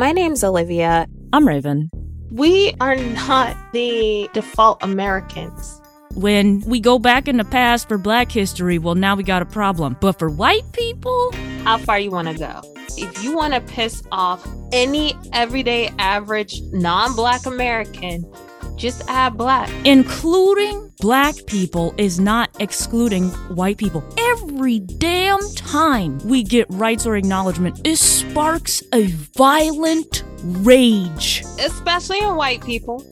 My name's Olivia. I'm Raven. We are not the default Americans. When we go back in the past for Black history, well, now we got a problem. But for white people, how far you want to go? If you want to piss off any everyday average non-Black American, just add Black. Including Black people is not excluding white people. Every damn time we get rights or acknowledgement, it sparks a violent rage. Especially in white people.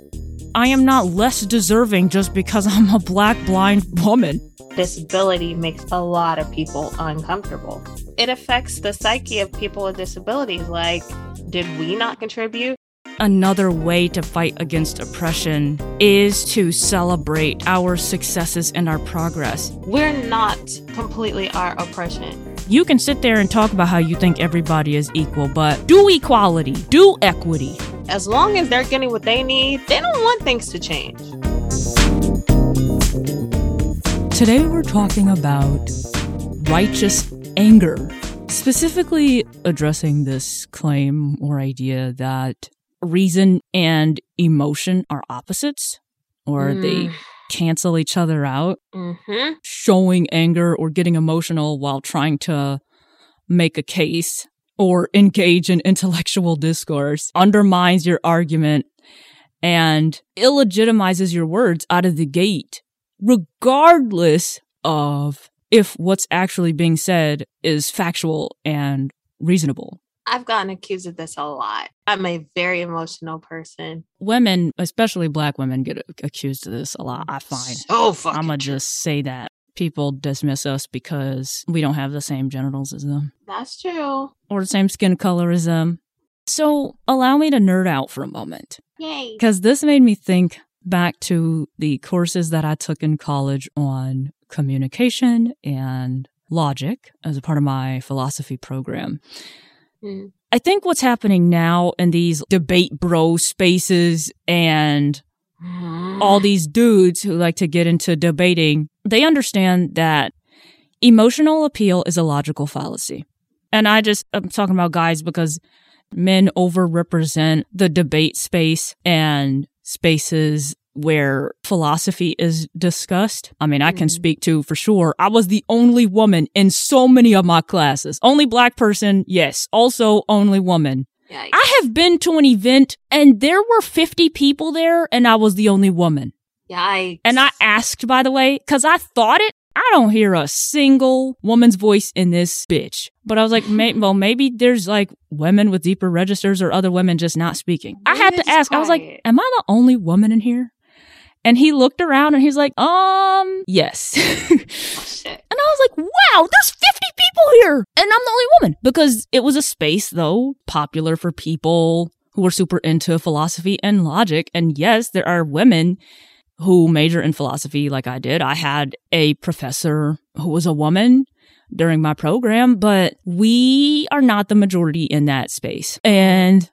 I am not less deserving just because I'm a Black blind woman. Disability makes a lot of people uncomfortable. It affects the psyche of people with disabilities. Like, did we not contribute? Another way to fight against oppression is to celebrate our successes and our progress. We're not completely our oppression. You can sit there and talk about how you think everybody is equal, but do equality, do equity. As long as they're getting what they need, they don't want things to change. Today we're talking about righteous anger, specifically addressing this claim or idea that reason and emotion are opposites, or they cancel each other out. Mm-hmm. Showing anger or getting emotional while trying to make a case or engage in intellectual discourse undermines your argument and illegitimizes your words out of the gate, regardless of if what's actually being said is factual and reasonable. I've gotten accused of this a lot. I'm a very emotional person. Women, especially Black women, get accused of this a lot, I find. So fucking I'm going to just say that. People dismiss us because we don't have the same genitals as them. That's true. Or the same skin color as them. So allow me to nerd out for a moment. Yay. Because this made me think back to the courses that I took in college on communication and logic as a part of my philosophy program. I think what's happening now in these debate bro spaces and all these dudes who like to get into debating, they understand that emotional appeal is a logical fallacy. And I'm talking about guys because men overrepresent the debate space and spaces where philosophy is discussed. I mean, I can speak to for sure. I was the only woman in so many of my classes. Only Black person, yes. Also, only woman. Yikes. I have been to an event and there were 50 people there and I was the only woman. Yikes. And I asked, by the way, because I thought it. I don't hear a single woman's voice in this bitch. But I was like, maybe there's like women with deeper registers or other women just not speaking. I had to ask. I was like, am I the only woman in here? And he looked around and he's like, yes. Oh, shit. And I was like, wow, there's 50 people here. And I'm the only woman. Because it was a space, though, popular for people who were super into philosophy and logic. And yes, there are women who major in philosophy like I did. I had a professor who was a woman during my program, but we are not the majority in that space. And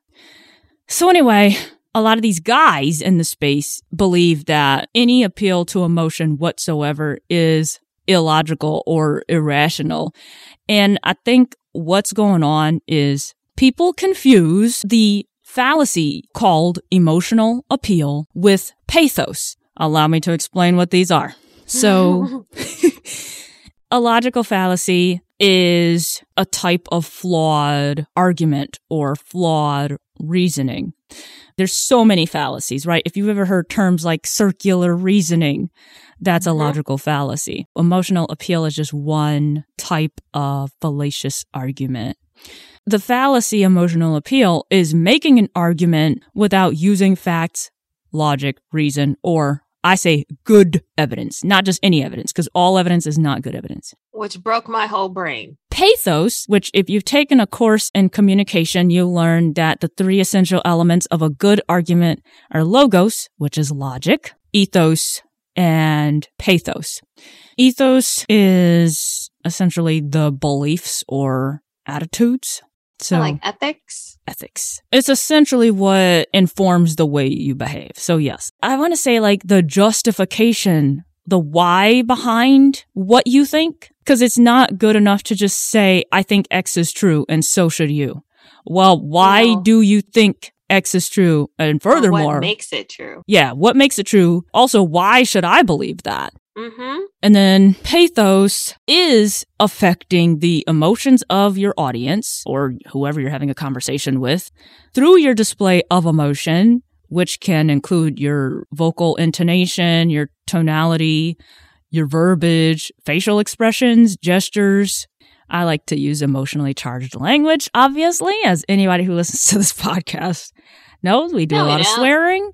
so anyway, a lot of these guys in the space believe that any appeal to emotion whatsoever is illogical or irrational. And I think what's going on is people confuse the fallacy called emotional appeal with pathos. Allow me to explain what these are. So, a logical fallacy is a type of flawed argument or flawed reasoning. There's so many fallacies, right? If you've ever heard terms like circular reasoning, that's a logical fallacy. Emotional appeal is just one type of fallacious argument. The fallacy emotional appeal is making an argument without using facts, logic, reason, or I say good evidence, not just any evidence, because all evidence is not good evidence. Which broke my whole brain. Pathos, which if you've taken a course in communication, you learn that the three essential elements of a good argument are logos, which is logic, ethos, and pathos. Ethos is essentially the beliefs or attitudes. So like ethics? Ethics. It's essentially what informs the way you behave. So yes, I want to say like the justification, the why behind what you think, because it's not good enough to just say, I think X is true and so should you. well, why do you think X is true? And furthermore, what makes it true? Yeah, what makes it true? Also, why should I believe that? Mm-hmm. And then pathos is affecting the emotions of your audience or whoever you're having a conversation with through your display of emotion, which can include your vocal intonation, your tonality, your verbiage, facial expressions, gestures. I like to use emotionally charged language, obviously, as anybody who listens to this podcast knows. We do a lot of swearing.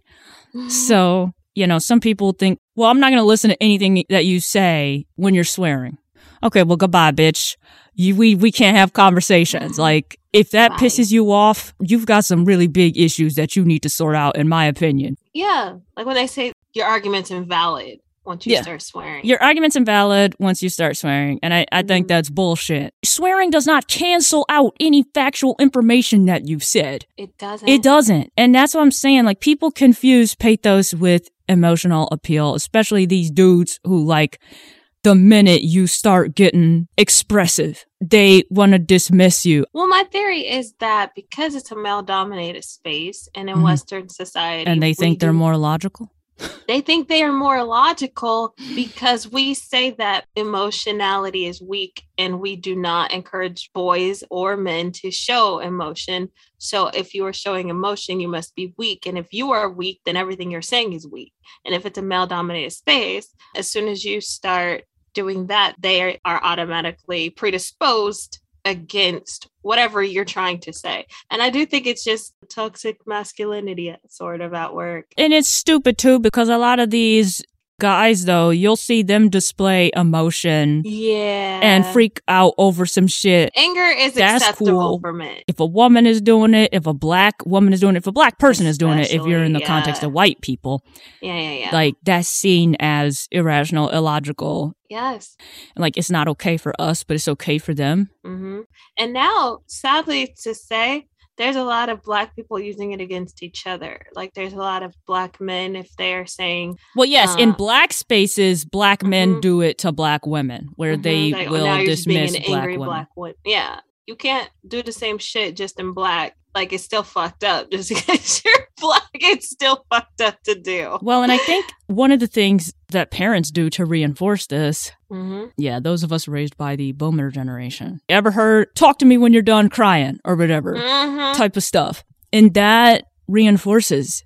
So, you know, some people think, well, I'm not going to listen to anything that you say when you're swearing. Okay, well, goodbye, bitch. We can't have conversations. Like, if that pisses you off, you've got some really big issues that you need to sort out, in my opinion. Yeah. Like when they say your argument's invalid once you start swearing. Your argument's invalid once you start swearing. And I think that's bullshit. Swearing does not cancel out any factual information that you've said. It doesn't. And that's what I'm saying. Like, people confuse pathos with emotional appeal, especially these dudes who, like, the minute you start getting expressive, they want to dismiss you. Well, my theory is that because it's a male-dominated space and in Western society... And they think they're more logical? They think they are more logical because we say that emotionality is weak and we do not encourage boys or men to show emotion. So if you are showing emotion, you must be weak. And if you are weak, then everything you're saying is weak. And if it's a male-dominated space, as soon as you start doing that, they are automatically predisposed against whatever you're trying to say. And I do think it's just toxic masculinity sort of at work. And it's stupid too, because a lot of these guys, though, you'll see them display emotion and freak out over some shit. Anger is acceptable for men. If a woman is doing it, if a black woman is doing it, if a black person is doing it, if you're in the context of white people, like, that's seen as irrational, illogical. Yes. And like, it's not okay for us, but it's okay for them. Mm-hmm. And now, sadly to say, there's a lot of black people using it against each other. Like, there's a lot of black men, if they are saying... Well, yes, in black spaces, black men do it to black women, where they like, will dismiss black women. Black women. Yeah. You can't do the same shit just in black. Like, it's still fucked up. Just because you're black, it's still fucked up to do. Well, and I think one of the things that parents do to reinforce this, those of us raised by the boomer generation, ever heard, talk to me when you're done crying or whatever type of stuff. And that reinforces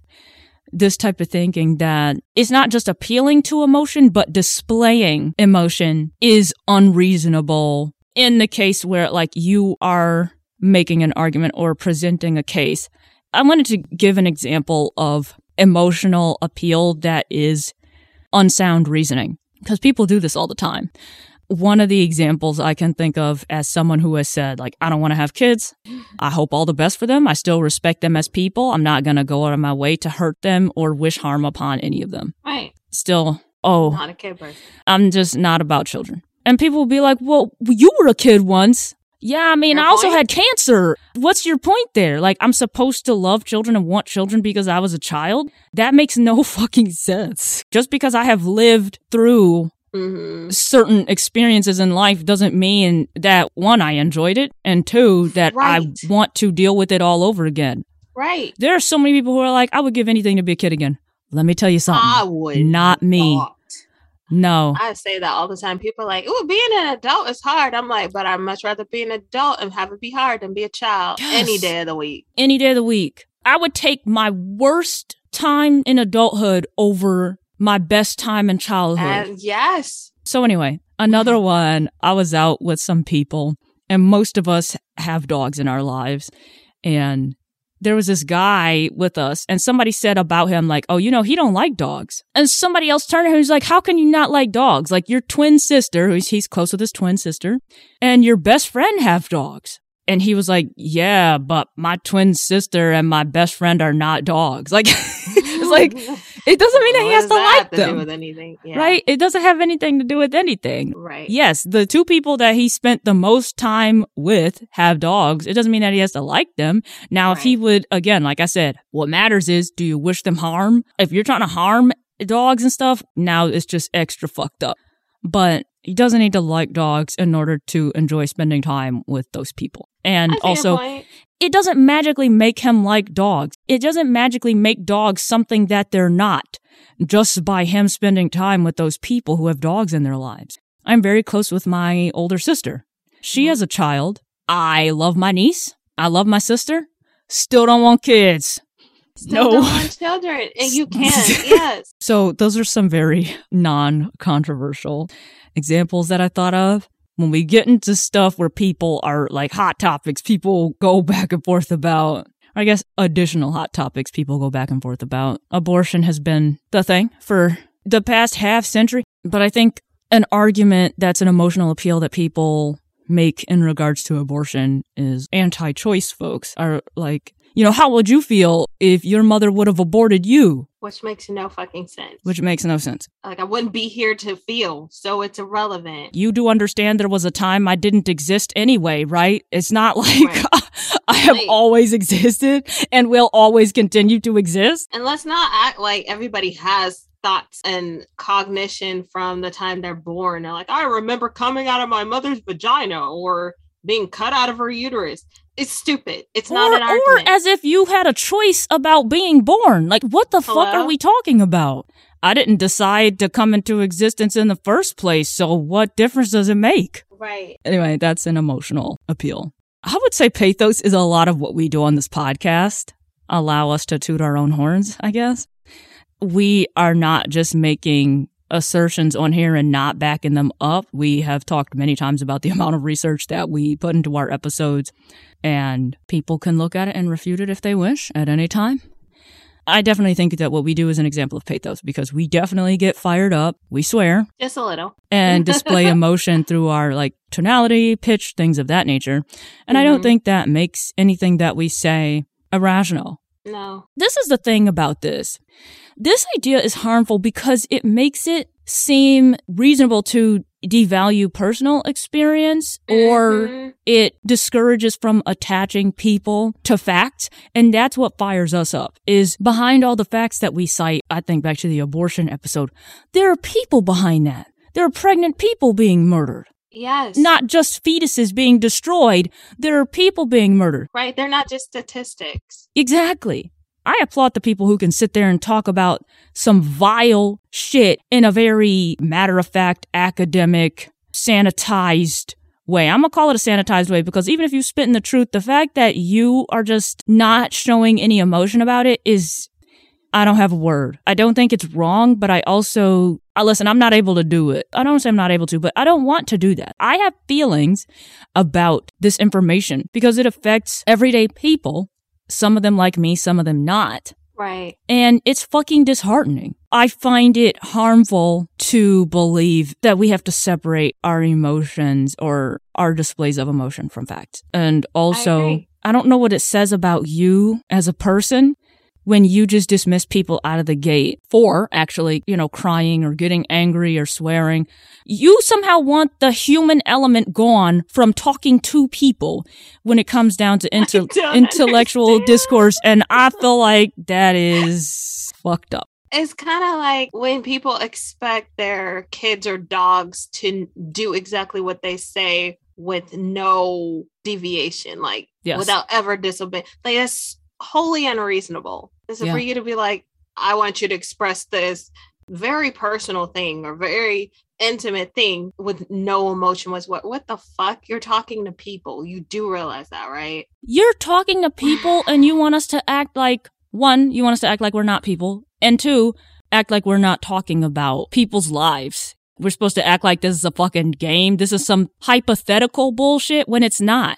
this type of thinking that it's not just appealing to emotion, but displaying emotion is unreasonable in the case where, like, you are making an argument or presenting a case. I wanted to give an example of emotional appeal that is unsound reasoning, because people do this all the time. One of the examples I can think of, as someone who has said, like, I don't want to have kids. I hope all the best for them. I still respect them as people. I'm not going to go out of my way to hurt them or wish harm upon any of them. Right. Still, not a kid person. I'm just not about children. And people will be like, well, you were a kid once. Yeah, I mean, I also had cancer. What's your point there? Like, I'm supposed to love children and want children because I was a child? That makes no fucking sense. Just because I have lived through certain experiences in life doesn't mean that, one, I enjoyed it, and two, that I want to deal with it all over again. Right. There are so many people who are like, I would give anything to be a kid again. Let me tell you something. I would. Not me. No. I say that all the time. People are like, oh, being an adult is hard. I'm like, but I'd much rather be an adult and have it be hard than be a child any day of the week. Any day of the week. I would take my worst time in adulthood over my best time in childhood. Yes. So anyway, another one, I was out with some people, and most of us have dogs in our lives, and there was this guy with us, and somebody said about him, like, oh, you know, he don't like dogs. And somebody else turned to him, he's like, how can you not like dogs? Like, your twin sister, he's close with his twin sister, and your best friend have dogs. And he was like, yeah, but my twin sister and my best friend are not dogs. Like, it's like, it doesn't mean that he has to like them. Yeah. Right? It doesn't have anything to do with anything. Right. Yes, the two people that he spent the most time with have dogs. It doesn't mean that he has to like them. Now, if he would, again, like I said, what matters is, do you wish them harm? If you're trying to harm dogs and stuff, now it's just extra fucked up. But he doesn't need to like dogs in order to enjoy spending time with those people. And also, It doesn't magically make him like dogs. It doesn't magically make dogs something that they're not, just by him spending time with those people who have dogs in their lives. I'm very close with my older sister. She has a child. I love my niece. I love my sister. Still don't want kids. Still don't want children. And you can, yes. So those are some very non-controversial examples that I thought of. When we get into stuff where people are like hot topics, people go back and forth about, I guess, additional hot topics people go back and forth about. Abortion has been the thing for the past half century. But I think an argument that's an emotional appeal that people make in regards to abortion is anti-choice folks are like, you know, how would you feel if your mother would have aborted you? Which makes no fucking sense. Which makes no sense. Like, I wouldn't be here to feel, so it's irrelevant. You do understand there was a time I didn't exist anyway, right? It's not like I have always existed and will always continue to exist. And let's not act like everybody has thoughts and cognition from the time they're born. They're like, I remember coming out of my mother's vagina or being cut out of her uterus. It's stupid. It's not an argument. Or as if you had a choice about being born. Like, what the fuck are we talking about? I didn't decide to come into existence in the first place, so what difference does it make? Right. Anyway, that's an emotional appeal. I would say pathos is a lot of what we do on this podcast. Allow us to toot our own horns, I guess. We are not just making assertions on here and not backing them up. We have talked many times about the amount of research that we put into our episodes, and people can look at it and refute it if they wish at any time. I definitely think that what we do is an example of pathos because we definitely get fired up. We swear. Just a little. And display emotion through our like tonality, pitch, things of that nature. And I don't think that makes anything that we say irrational. No. This is the thing about this. This idea is harmful because it makes it seem reasonable to devalue personal experience, or it discourages from attaching people to facts. And that's what fires us up, is behind all the facts that we cite. I think back to the abortion episode. There are people behind that. There are pregnant people being murdered. Yes. Not just fetuses being destroyed. There are people being murdered. Right. They're not just statistics. Exactly. I applaud the people who can sit there and talk about some vile shit in a very matter-of-fact, academic, sanitized way. I'm going to call it a sanitized way because even if you spit in the truth, the fact that you are just not showing any emotion about it is, I don't have a word. I don't think it's wrong, but listen, I'm not able to do it. I don't say I'm not able to, but I don't want to do that. I have feelings about this information because it affects everyday people. Some of them like me, some of them not. Right. And it's fucking disheartening. I find it harmful to believe that we have to separate our emotions or our displays of emotion from facts. And also, I don't know what it says about you as a person when you just dismiss people out of the gate for actually, you know, crying or getting angry or swearing. You somehow want the human element gone from talking to people when it comes down to intellectual discourse. And I feel like that is fucked up. It's kind of like when people expect their kids or dogs to do exactly what they say with no deviation, like without ever disobeying. Like, that's wholly unreasonable. Is for you to be like, I want you to express this very personal thing or very intimate thing with no emotion. Was what the fuck? You're talking to people. You do realize that, right? You're talking to people and you want us to act like, one, you want us to act like we're not people, and two, act like we're not talking about people's lives. We're supposed to act like this is a fucking game. This is some hypothetical bullshit when it's not.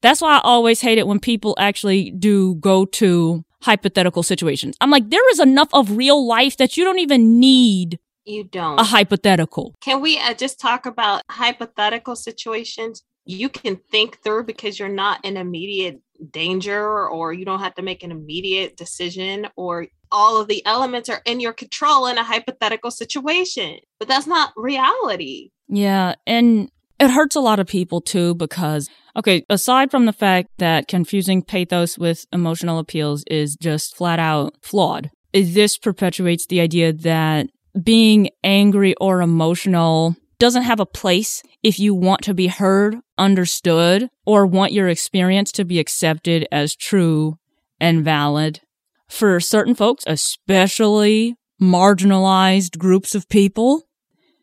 That's why I always hate it when people actually do go to hypothetical situations. I'm like, there is enough of real life that you don't even need a hypothetical. Can we just talk about hypothetical situations you can think through because you're not in immediate danger or you don't have to make an immediate decision, or all of the elements are in your control in a hypothetical situation? But that's not reality. Yeah, and it hurts a lot of people too because, okay, aside from the fact that confusing pathos with emotional appeals is just flat out flawed, this perpetuates the idea that being angry or emotional doesn't have a place if you want to be heard, understood, or want your experience to be accepted as true and valid. For certain folks, especially marginalized groups of people,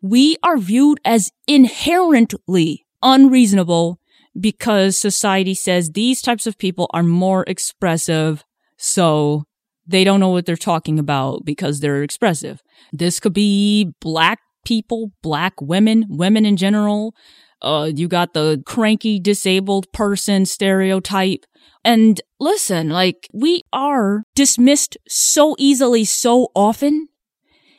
we are viewed as inherently unreasonable because society says these types of people are more expressive, so they don't know what they're talking about because they're expressive. This could be Black people, Black women, women in general. You got the cranky, disabled person stereotype. And listen, we are dismissed so easily so often,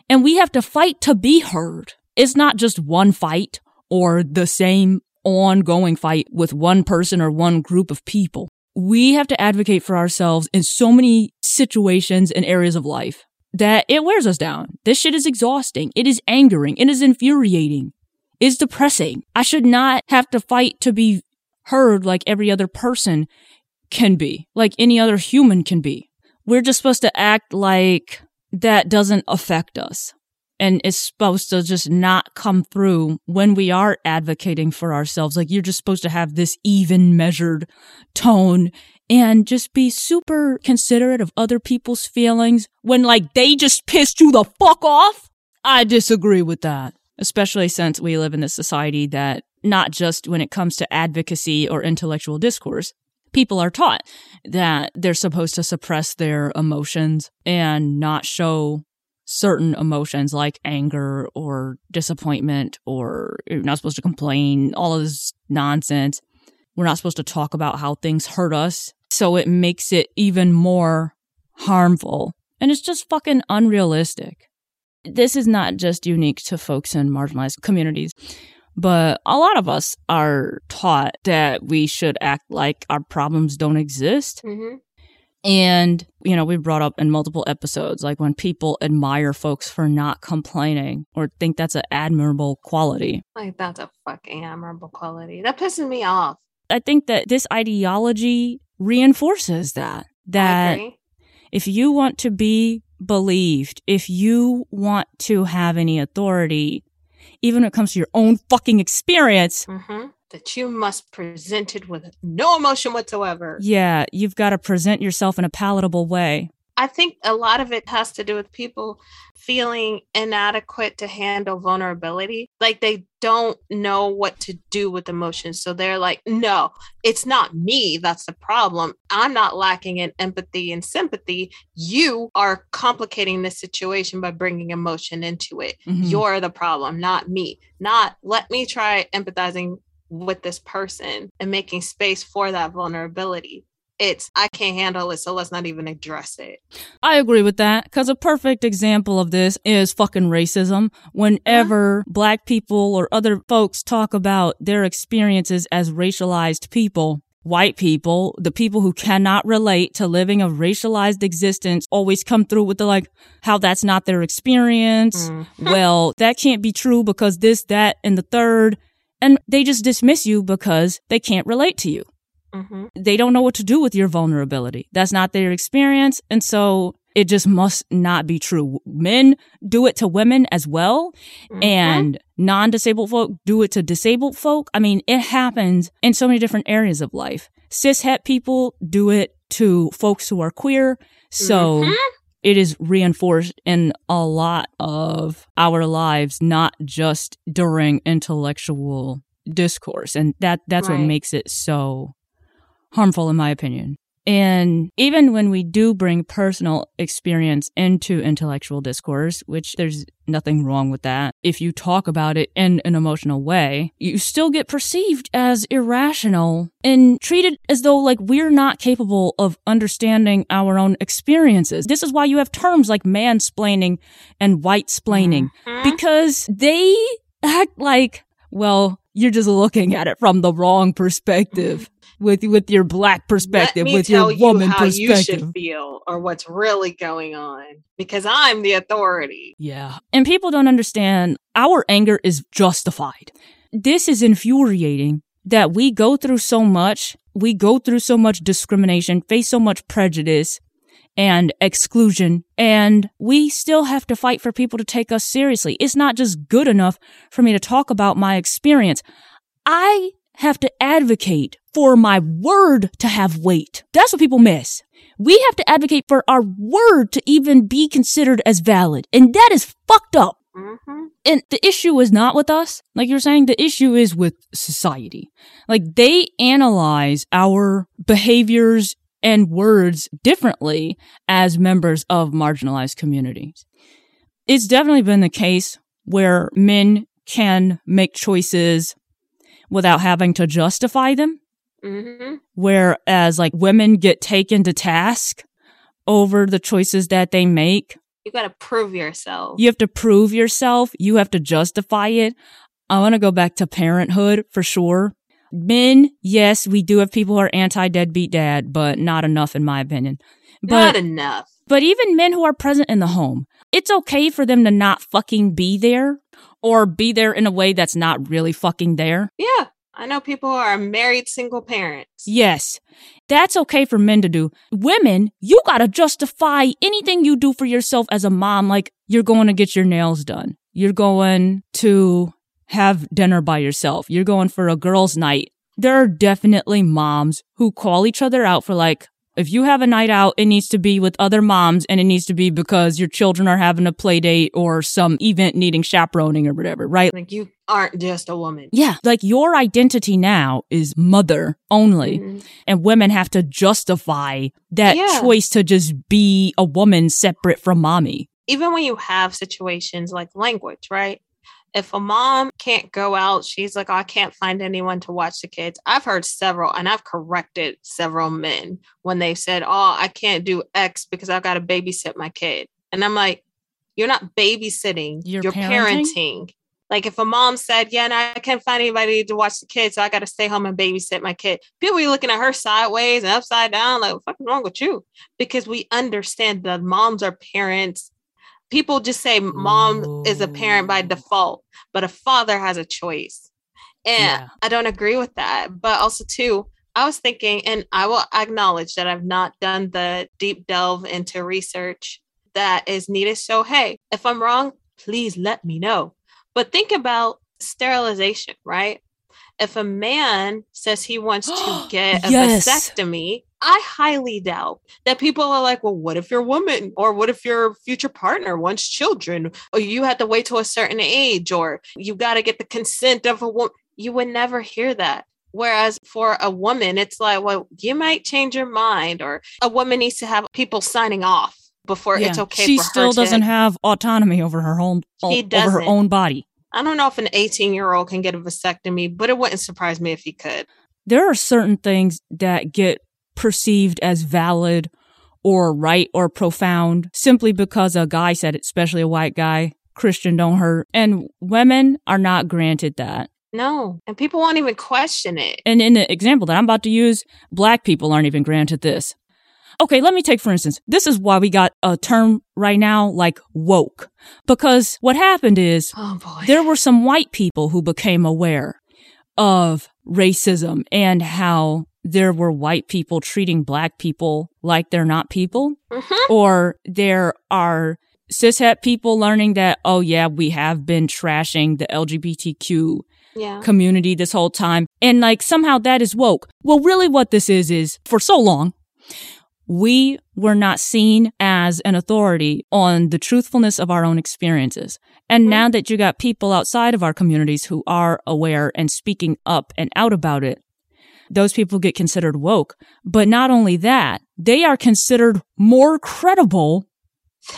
and we have to fight to be heard. It's not just one fight or the same ongoing fight with one person or one group of people. We have to advocate for ourselves in so many situations and areas of life that it wears us down. This shit is exhausting. It is angering. It is infuriating. It's depressing. I should not have to fight to be heard like every other person can be, like any other human can be. We're just supposed to act like that doesn't affect us. And it's supposed to just not come through when we are advocating for ourselves. Like, you're just supposed to have this even, measured tone and just be super considerate of other people's feelings when, they just pissed you the fuck off. I disagree with that, especially since we live in a society that, not just when it comes to advocacy or intellectual discourse, people are taught that they're supposed to suppress their emotions and not show certain emotions like anger or disappointment, or you're not supposed to complain, all of this nonsense. We're not supposed to talk about how things hurt us. So it makes it even more harmful. And it's just fucking unrealistic. This is not just unique to folks in marginalized communities, but a lot of us are taught that we should act like our problems don't exist. Mm-hmm. And, we brought up in multiple episodes, when people admire folks for not complaining or think that's an admirable quality. That's a fucking admirable quality. That pisses me off. I think that this ideology reinforces that. That if you want to be believed, if you want to have any authority, even when it comes to your own fucking experience... Mm-hmm. That you must present it with no emotion whatsoever. Yeah, you've got to present yourself in a palatable way. I think a lot of it has to do with people feeling inadequate to handle vulnerability. They don't know what to do with emotions. So they're like, no, it's not me that's the problem. I'm not lacking in empathy and sympathy. You are complicating this situation by bringing emotion into it. Mm-hmm. You're the problem, not me. Not let me try empathizing with this person and making space for that vulnerability. It's, I can't handle it, so let's not even address it. I agree with that, because a perfect example of this is fucking racism. Whenever Black people or other folks talk about their experiences as racialized people, white people, the people who cannot relate to living a racialized existence, always come through with the how that's not their experience. Well, that can't be true because this, that, and the third. And they just dismiss you because they can't relate to you. Mm-hmm. They don't know what to do with your vulnerability. That's not their experience. And so it just must not be true. Men do it to women as well. Mm-hmm. And non-disabled folk do it to disabled folk. I mean, it happens in so many different areas of life. Cishet people do it to folks who are queer. So it is reinforced in a lot of our lives, not just during intellectual discourse. And that's right. What makes it so harmful, in my opinion. And even when we do bring personal experience into intellectual discourse, which there's nothing wrong with that, if you talk about it in an emotional way, you still get perceived as irrational and treated as though we're not capable of understanding our own experiences. This is why you have terms like mansplaining and whitesplaining, because they act you're just looking at it from the wrong perspective. With your Black perspective, with your woman perspective. Let me tell you how you should feel or what's really going on, because I'm the authority. Yeah. And people don't understand our anger is justified. This is infuriating that we go through so much. We go through so much discrimination, face so much prejudice and exclusion, and we still have to fight for people to take us seriously. It's not just good enough for me to talk about my experience. I have to advocate for my word to have weight. That's what people miss. We have to advocate for our word to even be considered as valid. And that is fucked up. Mm-hmm. And the issue is not with us. Like you're saying, the issue is with society. Like they analyze our behaviors and words differently as members of marginalized communities. It's definitely been the case where men can make choices without having to justify them. Mm-hmm. Whereas like women get taken to task over the choices that they make. You got to prove yourself. You have to prove yourself. You have to justify it. I want to go back to parenthood for sure. Men, yes, we do have people who are anti-deadbeat dad, but not enough in my opinion. Not enough. But even men who are present in the home, it's okay for them to not fucking be there or be there in a way that's not really fucking there. Yeah. I know people who are married single parents. Yes. That's okay for men to do. Women, you got to justify anything you do for yourself as a mom. Like you're going to get your nails done. You're going to have dinner by yourself. You're going for a girls' night. There are definitely moms who call each other out for like, if you have a night out, it needs to be with other moms and it needs to be because your children are having a play date or some event needing chaperoning or whatever, right? Like you aren't just a woman. Yeah. Like your identity now is mother only. Mm-hmm. And women have to justify that choice to just be a woman separate from mommy. Even when you have situations like language, right? If a mom can't go out, she's like, oh, I can't find anyone to watch the kids. I've heard several, and I've corrected several men when they said, oh, I can't do X because I've got to babysit my kid. And I'm like, you're not babysitting, you're parenting. Like if a mom said, yeah, and I can't find anybody to watch the kids, so I got to stay home and babysit my kid. People be looking at her sideways and upside down, like, what the fuck is wrong with you? Because we understand that moms are parents. People just say mom is a parent by default, but a father has a choice. And I don't agree with that. But also, too, I was thinking, and I will acknowledge that I've not done the deep delve into research that is needed. So, hey, if I'm wrong, please let me know. But think about sterilization, right? If a man says he wants to get a vasectomy, I highly doubt that people are like, well, what if your woman or what if your future partner wants children or you have to wait till a certain age or you got to get the consent of a woman. You would never hear that. Whereas for a woman, it's like, well, you might change your mind or a woman needs to have people signing off before it's okay. She for still her doesn't have autonomy over her own body. I don't know if an 18-year-old can get a vasectomy, but it wouldn't surprise me if he could. There are certain things that get perceived as valid or right or profound simply because a guy said it, especially a white guy. Christian don't hurt. And women are not granted that. No. And people won't even question it. And in the example that I'm about to use, Black people aren't even granted this. Okay, let me take, for instance, this is why we got a term right now like woke. Because what happened is there were some white people who became aware of racism and how there were white people treating Black people like they're not people. Mm-hmm. Or there are cishet people learning that, oh yeah, we have been trashing the LGBTQ community this whole time. And like somehow that is woke. Well, really what this is for so long, we were not seen as an authority on the truthfulness of our own experiences. And now that you got people outside of our communities who are aware and speaking up and out about it, those people get considered woke. But not only that, they are considered more credible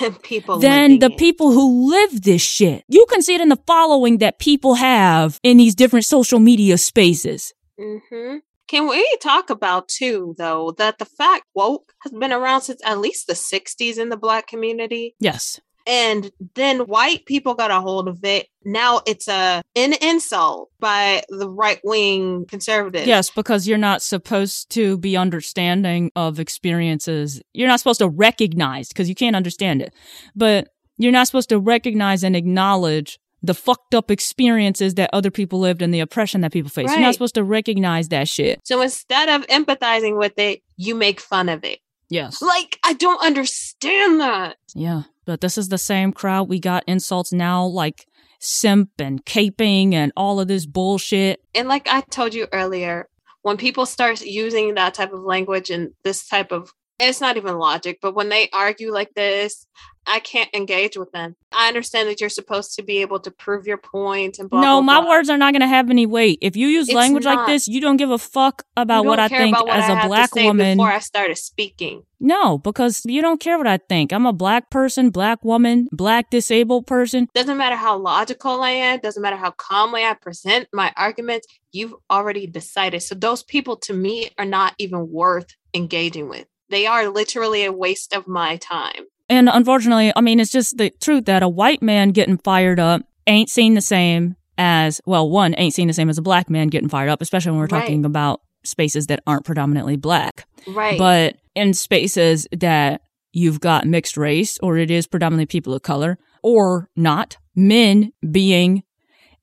than the people who live this shit. You can see it in the following that people have in these different social media spaces. Mm-hmm. Can we talk about, too, though, that the fact woke has been around since at least the 60s in the Black community? Yes. And then white people got a hold of it. Now it's an insult by the right-wing conservatives. Yes, because you're not supposed to be understanding of experiences. You're not supposed to recognize, because you can't understand it. But you're not supposed to recognize and acknowledge the fucked up experiences that other people lived and the oppression that people face. Right. You're not supposed to recognize that shit. So instead of empathizing with it, you make fun of it. Yes. Like, I don't understand that. Yeah. But this is the same crowd. We got insults now, like simp and caping and all of this bullshit. And like I told you earlier, when people start using that type of language and this type of, it's not even logic, but when they argue like this, I can't engage with them. I understand that you're supposed to be able to prove your point and blah, no, blah, blah. No, my words are not going to have any weight. If you use language like this, you don't give a fuck about what I think as a black woman. Before I started speaking. No, because you don't care what I think. I'm a black person, black woman, black disabled person. Doesn't matter how logical I am. Doesn't matter how calmly I present my arguments. You've already decided. So those people to me are not even worth engaging with. They are literally a waste of my time. And unfortunately, I mean, it's just the truth that a white man getting fired up ain't seen the same as, well, one, ain't seen the same as a black man getting fired up, especially when we're talking about spaces that aren't predominantly black. Right. But in spaces that you've got mixed race, or it is predominantly people of color, or not, men being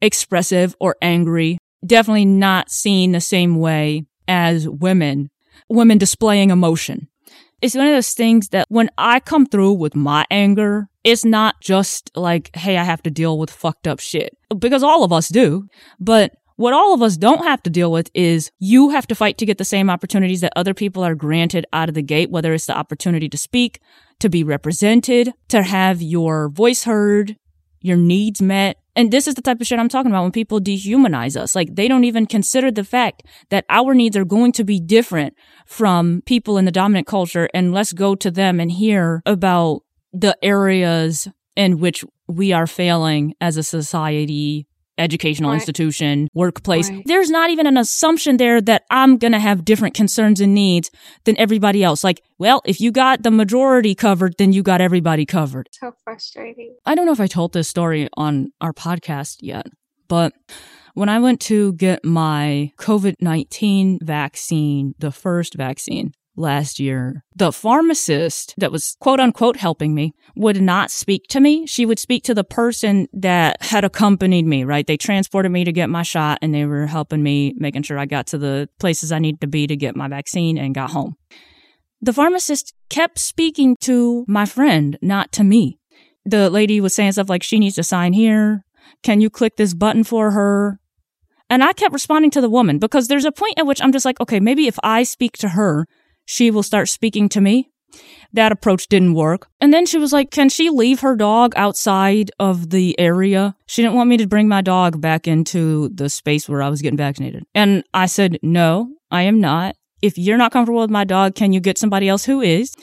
expressive or angry, definitely not seen the same way as women displaying emotion. It's one of those things that when I come through with my anger, it's not just like, hey, I have to deal with fucked up shit, because all of us do. But what all of us don't have to deal with is you have to fight to get the same opportunities that other people are granted out of the gate, whether it's the opportunity to speak, to be represented, to have your voice heard, your needs met. And this is the type of shit I'm talking about when people dehumanize us. Like, they don't even consider the fact that our needs are going to be different from people in the dominant culture, and let's go to them and hear about the areas in which we are failing as a society, educational institution, workplace. There's not even an assumption there that I'm going to have different concerns and needs than everybody else. Like, well, if you got the majority covered, then you got everybody covered. So frustrating. I don't know if I told this story on our podcast yet, but when I went to get my COVID-19 vaccine, the first vaccine last year, the pharmacist that was quote unquote helping me would not speak to me. She would speak to the person that had accompanied me, right? They transported me to get my shot and they were helping me, making sure I got to the places I needed to be to get my vaccine and got home. The pharmacist kept speaking to my friend, not to me. The lady was saying stuff like, she needs to sign here. Can you click this button for her? And I kept responding to the woman, because there's a point at which I'm just like, okay, maybe if I speak to her, she will start speaking to me. That approach didn't work. And then she was like, can she leave her dog outside of the area? She didn't want me to bring my dog back into the space where I was getting vaccinated. And I said, no, I am not. If you're not comfortable with my dog, can you get somebody else who is?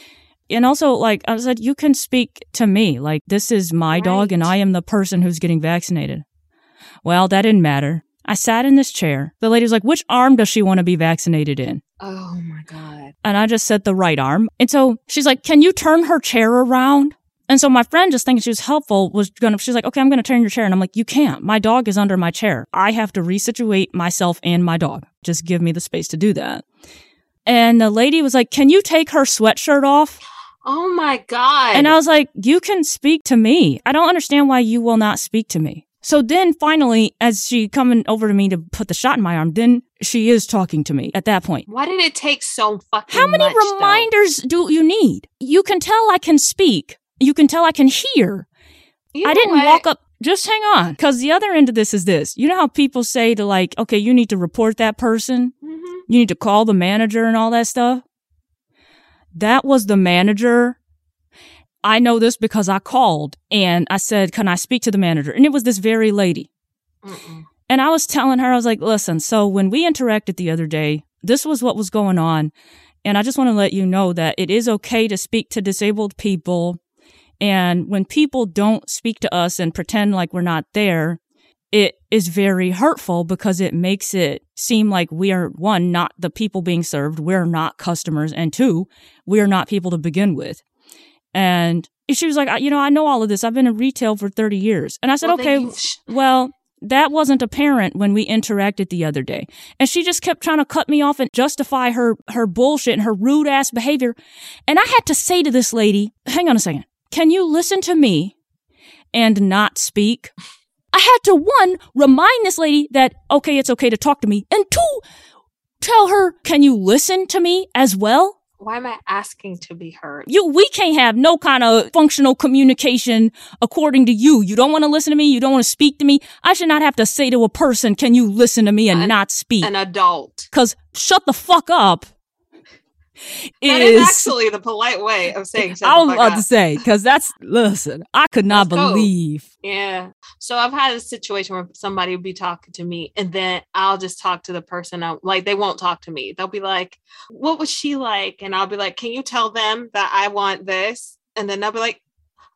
And also, like I said, you can speak to me. Like, this is my dog and I am the person who's getting vaccinated. Well, that didn't matter. I sat in this chair. The lady was like, which arm does she want to be vaccinated in? Oh, my God. And I just said the right arm. And so she's like, can you turn her chair around? And so my friend, just thinking she was helpful, she's like, okay, I'm going to turn your chair. And I'm like, you can't. My dog is under my chair. I have to resituate myself and my dog. Just give me the space to do that. And the lady was like, can you take her sweatshirt off? Oh, my God. And I was like, you can speak to me. I don't understand why you will not speak to me. So then finally, as she coming over to me to put the shot in my arm, then she is talking to me at that point. Why did it take so fucking much? How many reminders do you need? You can tell I can speak. You can tell I can hear. I didn't walk up. Just hang on. Because the other end of this is this. You know how people say to, like, okay, you need to report that person. Mm-hmm. You need to call the manager and all that stuff. That was the manager. I know this because I called and I said, can I speak to the manager? And it was this very lady. Mm-mm. And I was telling her, I was like, listen, so when we interacted the other day, this was what was going on. And I just want to let you know that it is okay to speak to disabled people. And when people don't speak to us and pretend like we're not there, it is very hurtful, because it makes it seem like we are, one, not the people being served. We're not customers. And two, we are not people to begin with. And she was like, you know, I know all of this. I've been in retail for 30 years. And I said, okay, well, that wasn't apparent when we interacted the other day. And she just kept trying to cut me off and justify her bullshit and her rude ass behavior. And I had to say to this lady, hang on a second. Can you listen to me and not speak? I had to, one, remind this lady that, okay, it's okay to talk to me. And two, tell her, can you listen to me as well? Why am I asking to be heard? We can't have no kind of functional communication according to you. You don't want to listen to me. You don't want to speak to me. I should not have to say to a person, can you listen to me and not speak? An adult. Because shut the fuck up. That is actually the polite way of saying shut the fuck up. I was about to say, because I could not believe. Yeah. So I've had a situation where somebody would be talking to me and then I'll just talk to the person. They won't talk to me. They'll be like, what was she like? And I'll be like, can you tell them that I want this? And then they'll be like,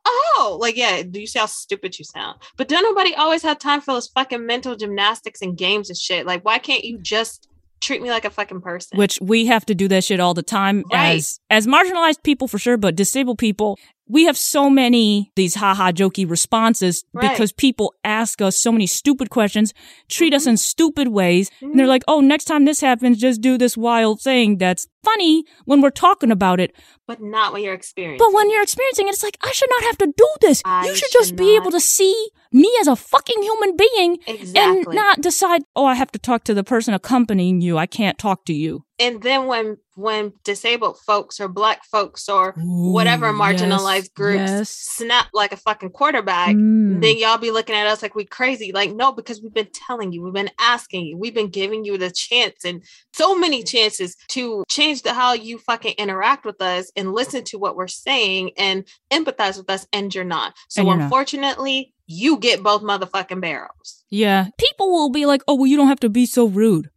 oh, like, yeah, do you see how stupid you sound? But don't nobody always have time for those fucking mental gymnastics and games and shit. Like, why can't you just treat me like a fucking person? Which we have to do that shit all the time, right? As marginalized people for sure, but disabled people, we have so many these haha jokey responses, right? Because people ask us so many stupid questions, treat us in stupid ways, and they're like, oh, next time this happens, just do this wild thing that's funny when we're talking about it. But not when you're experiencing it. But when you're experiencing it, it's like, I should not have to do this. You should just be able to see me as a fucking human being. Exactly. And not decide, oh, I have to talk to the person accompanying you. I can't talk to you. And then when disabled folks or black folks or whatever marginalized groups snap like a fucking quarterback, then y'all be looking at us like we crazy. Like, no, because we've been telling you, we've been asking you, we've been giving you the chance and so many chances to change how you fucking interact with us and listen to what we're saying and empathize with us, and you're not. So unfortunately, you get both motherfucking barrels. Yeah. People will be like, oh, well, you don't have to be so rude.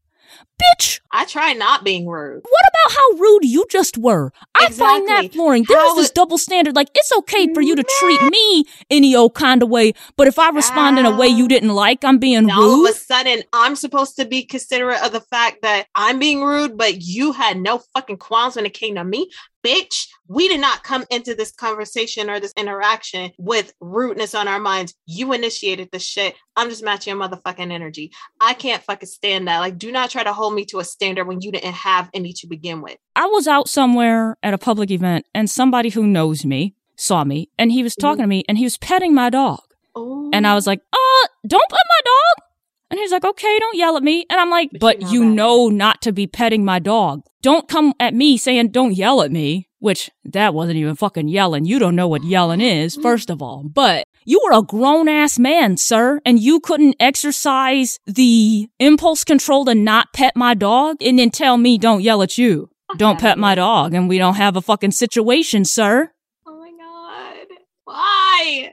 Bitch, I try not being rude. What about how rude you just were? Exactly. I find that flooring. There is this double standard. Like, it's okay for you to treat me any old kind of way, but if I respond in a way you didn't like, I'm being rude. All of a sudden, I'm supposed to be considerate of the fact that I'm being rude, but you had no fucking qualms when it came to me. Bitch, we did not come into this conversation or this interaction with rudeness on our minds. You initiated this shit. I'm just matching your motherfucking energy. I can't fucking stand that. Like, do not try to hold me to a standard when you didn't have any to begin with. I was out somewhere at a public event and somebody who knows me saw me and he was talking to me and he was petting my dog. Ooh. And I was like, don't pet my dog. And he's like, okay, don't yell at me. And I'm like, but you know not to be petting my dog. Don't come at me saying don't yell at me, which that wasn't even fucking yelling. You don't know what yelling is, first of all. But you were a grown-ass man, sir, and you couldn't exercise the impulse control to not pet my dog and then tell me don't yell at you. Don't pet my dog and we don't have a fucking situation, sir. Oh, my God. Why?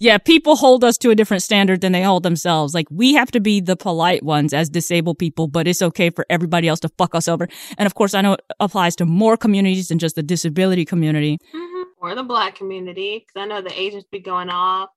Yeah, people hold us to a different standard than they hold themselves. Like, we have to be the polite ones as disabled people, but it's okay for everybody else to fuck us over. And of course, I know it applies to more communities than just the disability community. Or the Black community, because I know the Asians be going off,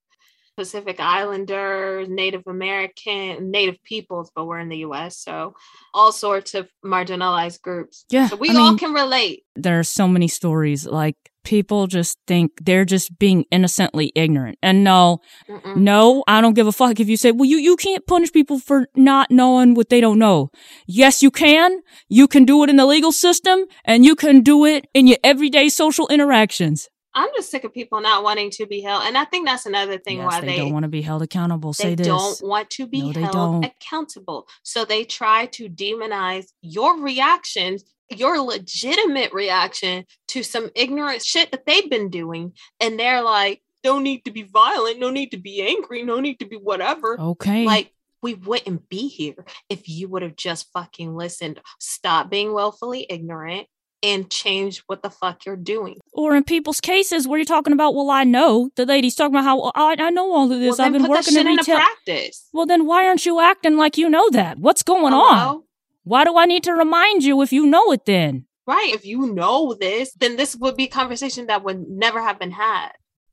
Pacific Islander, Native American, Native peoples, but we're in the U.S., so all sorts of marginalized groups. Yeah, so we all can relate. There are so many stories, like, people just think they're just being innocently ignorant. And no, I don't give a fuck if you say, well, you can't punish people for not knowing what they don't know. Yes, you can. You can do it in the legal system and you can do it in your everyday social interactions. I'm just sick of people not wanting to be held. And I think that's another thing why they don't want to be held accountable. They don't want to be held accountable. So they try to demonize your reactions, your legitimate reaction to some ignorant shit that they've been doing. And they're like, no need to be violent. No need to be angry. No need to be whatever. Okay. Like, we wouldn't be here if you would have just fucking listened. Stop being willfully ignorant and change what the fuck you're doing. Or in people's cases where you're talking about, well, I know. The lady's talking about how, well, I know all of this. Well, I've been working in retail. Practice. Well, then why aren't you acting like you know that? What's going on? Why do I need to remind you if you know it then? Right. If you know this, then this would be a conversation that would never have been had.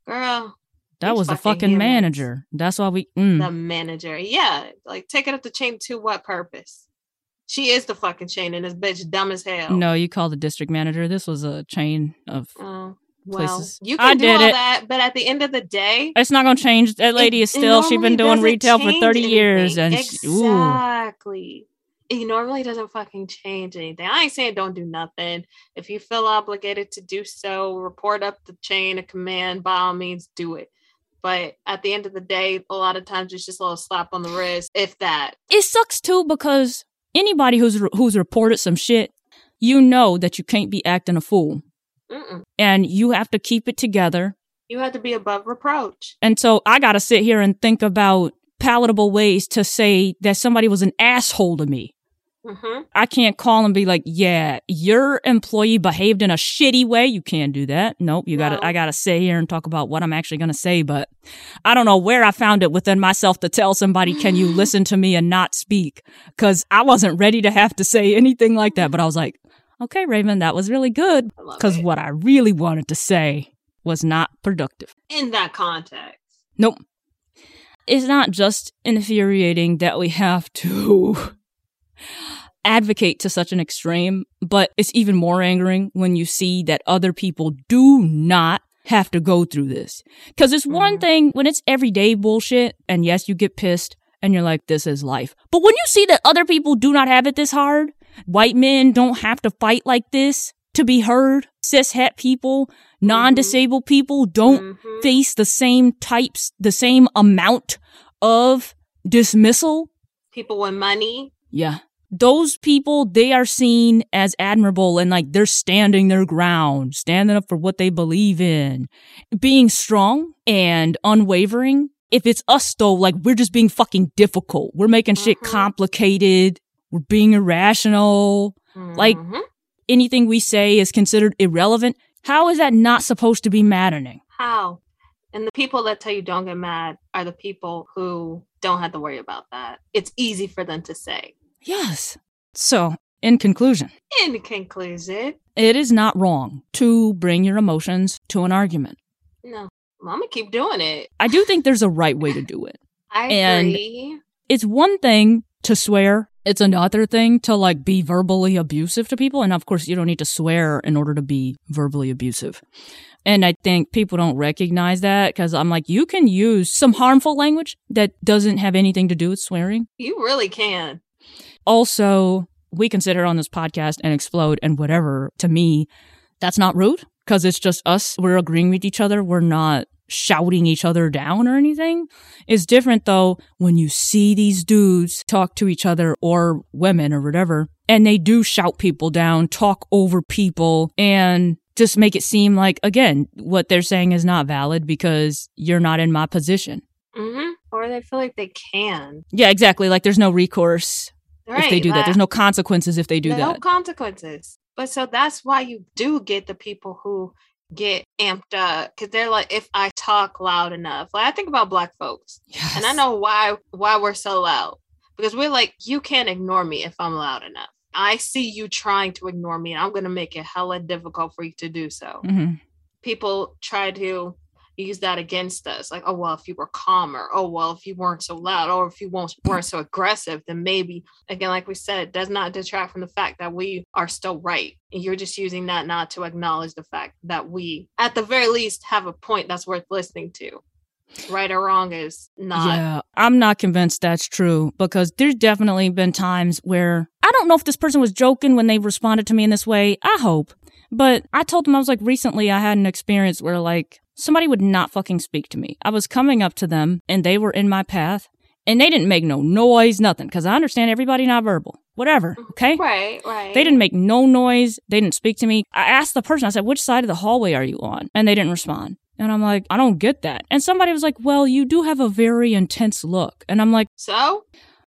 Girl. That was the fucking manager. That's why we... The manager. Yeah. Like, take it up the chain to what purpose? She is the fucking chain and this bitch dumb as hell. No, you call the district manager. This was a chain of... places. You can do all that, but at the end of the day, it's not going to change. That lady is still... She's been doing retail for 30 years. And exactly. It normally doesn't fucking change anything. I ain't saying don't do nothing. If you feel obligated to do so, report up the chain of command, by all means, do it. But at the end of the day, a lot of times it's just a little slap on the wrist, if that. It sucks, too, because anybody who's reported some shit, you know that you can't be acting a fool. Mm-mm. And you have to keep it together. You have to be above reproach. And so I got to sit here and think about palatable ways to say that somebody was an asshole to me. Mm-hmm. I can't call and be like, yeah, your employee behaved in a shitty way. You can't do that. Nope. I got to sit here and talk about what I'm actually going to say, but I don't know where I found it within myself to tell somebody, can you listen to me and not speak? Cause I wasn't ready to have to say anything like that. But I was like, okay, Raven, that was really good. Cause what I really wanted to say was not productive in that context. Nope. It's not just infuriating that we have to advocate to such an extreme, but it's even more angering when you see that other people do not have to go through this. Because it's one thing when it's everyday bullshit, and yes, you get pissed and you're like, this is life. But when you see that other people do not have it this hard, white men don't have to fight like this to be heard, cishet people, non-disabled people don't face the same amount of dismissal. People with money. Yeah. Those people, they are seen as admirable and like they're standing their ground, standing up for what they believe in, being strong and unwavering. If it's us though, like we're just being fucking difficult. We're making shit complicated. We're being irrational. Like anything we say is considered irrelevant. How is that not supposed to be maddening? How? And the people that tell you don't get mad are the people who don't have to worry about that. It's easy for them to say. Yes. So, in conclusion, it is not wrong to bring your emotions to an argument. No, I'm going to keep doing it. I do think there's a right way to do it. I agree. It's one thing to swear. It's another thing to like be verbally abusive to people. And of course, you don't need to swear in order to be verbally abusive. And I think people don't recognize that because I'm like, you can use some harmful language that doesn't have anything to do with swearing. You really can. Also, we consider on this podcast and explode and whatever, to me, that's not rude because it's just us. We're agreeing with each other. We're not shouting each other down or anything. It's different, though, when you see these dudes talk to each other or women or whatever, and they do shout people down, talk over people, and just make it seem like, again, what they're saying is not valid because you're not in my position. Mm-hmm. Or they feel like they can. Yeah, exactly. Like there's no recourse if they do that. There's no consequences if they do that. No consequences. But so that's why you do get the people who get amped up because they're like, if I talk loud enough, like I think about Black folks, yes. And I know why we're so loud because we're like, you can't ignore me if I'm loud enough. I see you trying to ignore me, and I'm gonna make it hella difficult for you to do so. Mm-hmm. People try to use that against us, like, oh well, if you were calmer, oh well, if you weren't so loud, or if you weren't so aggressive, then maybe. Again, like we said, does not detract from the fact that we are still right, and you're just using that not to acknowledge the fact that we at the very least have a point that's worth listening to. Right or wrong is not. Yeah, I'm not convinced that's true because there's definitely been times where I don't know if this person was joking when they responded to me in this way. I hope. But I told them, I was like, recently I had an experience where like somebody would not fucking speak to me. I was coming up to them and they were in my path and they didn't make no noise, nothing. Because I understand everybody not verbal, whatever. Okay. Right. They didn't make no noise. They didn't speak to me. I asked the person, I said, which side of the hallway are you on? And they didn't respond. And I'm like, I don't get that. And somebody was like, well, you do have a very intense look. And I'm like, so?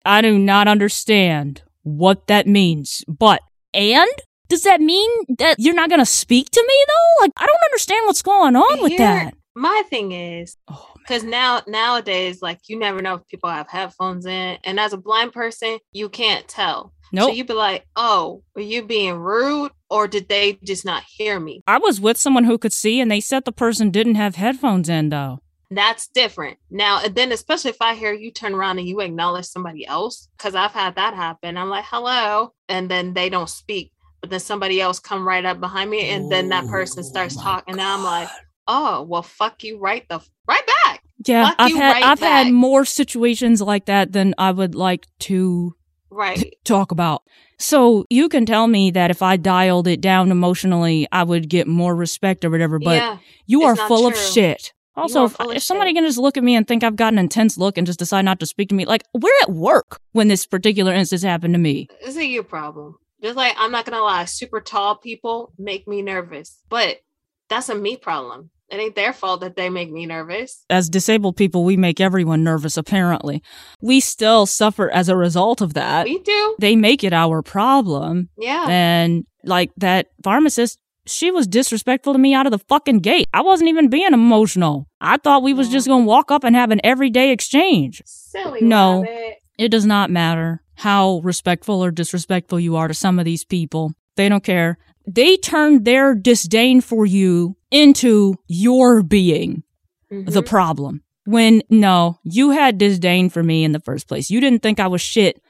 I do not understand what that means. But, and? Does that mean that you're not going to speak to me, though? Like, I don't understand what's going on with that. My thing is, because nowadays, like, you never know if people have headphones in. And as a blind person, you can't tell. Nope. So you'd be like, oh, were you being rude or did they just not hear me? I was with someone who could see and they said the person didn't have headphones in, though. That's different. Now, and then especially if I hear you turn around and you acknowledge somebody else, because I've had that happen. I'm like, hello. And then they don't speak. But then somebody else come right up behind me and then that person starts talking. And I'm like, oh, well, fuck you right back. Yeah, I've had more situations like that than I would like to talk about. So you can tell me that if I dialed it down emotionally, I would get more respect or whatever. But you are full of shit. Also, if somebody can just look at me and think I've got an intense look and just decide not to speak to me, like we're at work when this particular instance happened to me. Is it your problem? Just like, I'm not going to lie, super tall people make me nervous, but that's a me problem. It ain't their fault that they make me nervous. As disabled people, we make everyone nervous, apparently. We still suffer as a result of that. We do. They make it our problem. Yeah. And like that pharmacist, she was disrespectful to me out of the fucking gate. I wasn't even being emotional. I thought we was just going to walk up and have an everyday exchange. Silly. No, it does not matter how respectful or disrespectful you are to some of these people. They don't care. They turn their disdain for you into your being the problem. When, no, you had disdain for me in the first place. You didn't think I was shit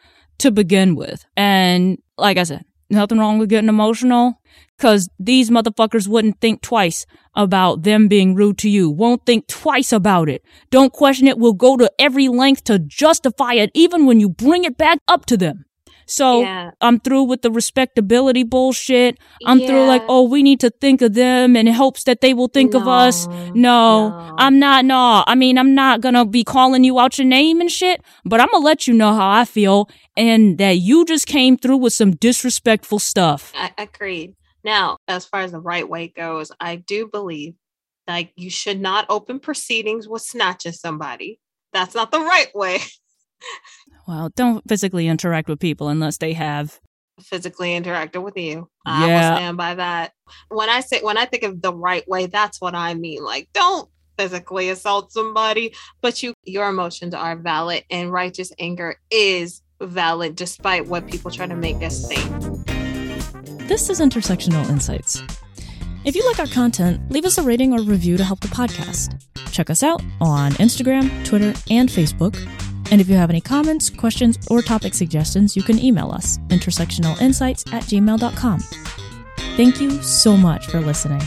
to begin with. And like I said, nothing wrong with getting emotional, because these motherfuckers wouldn't think twice about them being rude to you. Won't think twice about it. Don't question it. Will go to every length to justify it, even when you bring it back up to them. So yeah. I'm through with the respectability bullshit. I'm through like, oh, we need to think of them in hopes that they will think of us. No, I'm not. No, I mean, I'm not going to be calling you out your name and shit, but I'm going to let you know how I feel and that you just came through with some disrespectful stuff. I agreed. Now, as far as the right way goes, I do believe like you should not open proceedings with snatching somebody. That's not the right way. Well, don't physically interact with people unless they have physically interacted with you. I will stand by that. When I think of the right way, that's what I mean. Like, don't physically assault somebody, but your emotions are valid and righteous anger is valid despite what people try to make us think. This is Intersectional Insights. If you like our content, leave us a rating or review to help the podcast. Check us out on Instagram, Twitter, and Facebook. And if you have any comments, questions, or topic suggestions, you can email us, intersectionalinsights@gmail.com. Thank you so much for listening.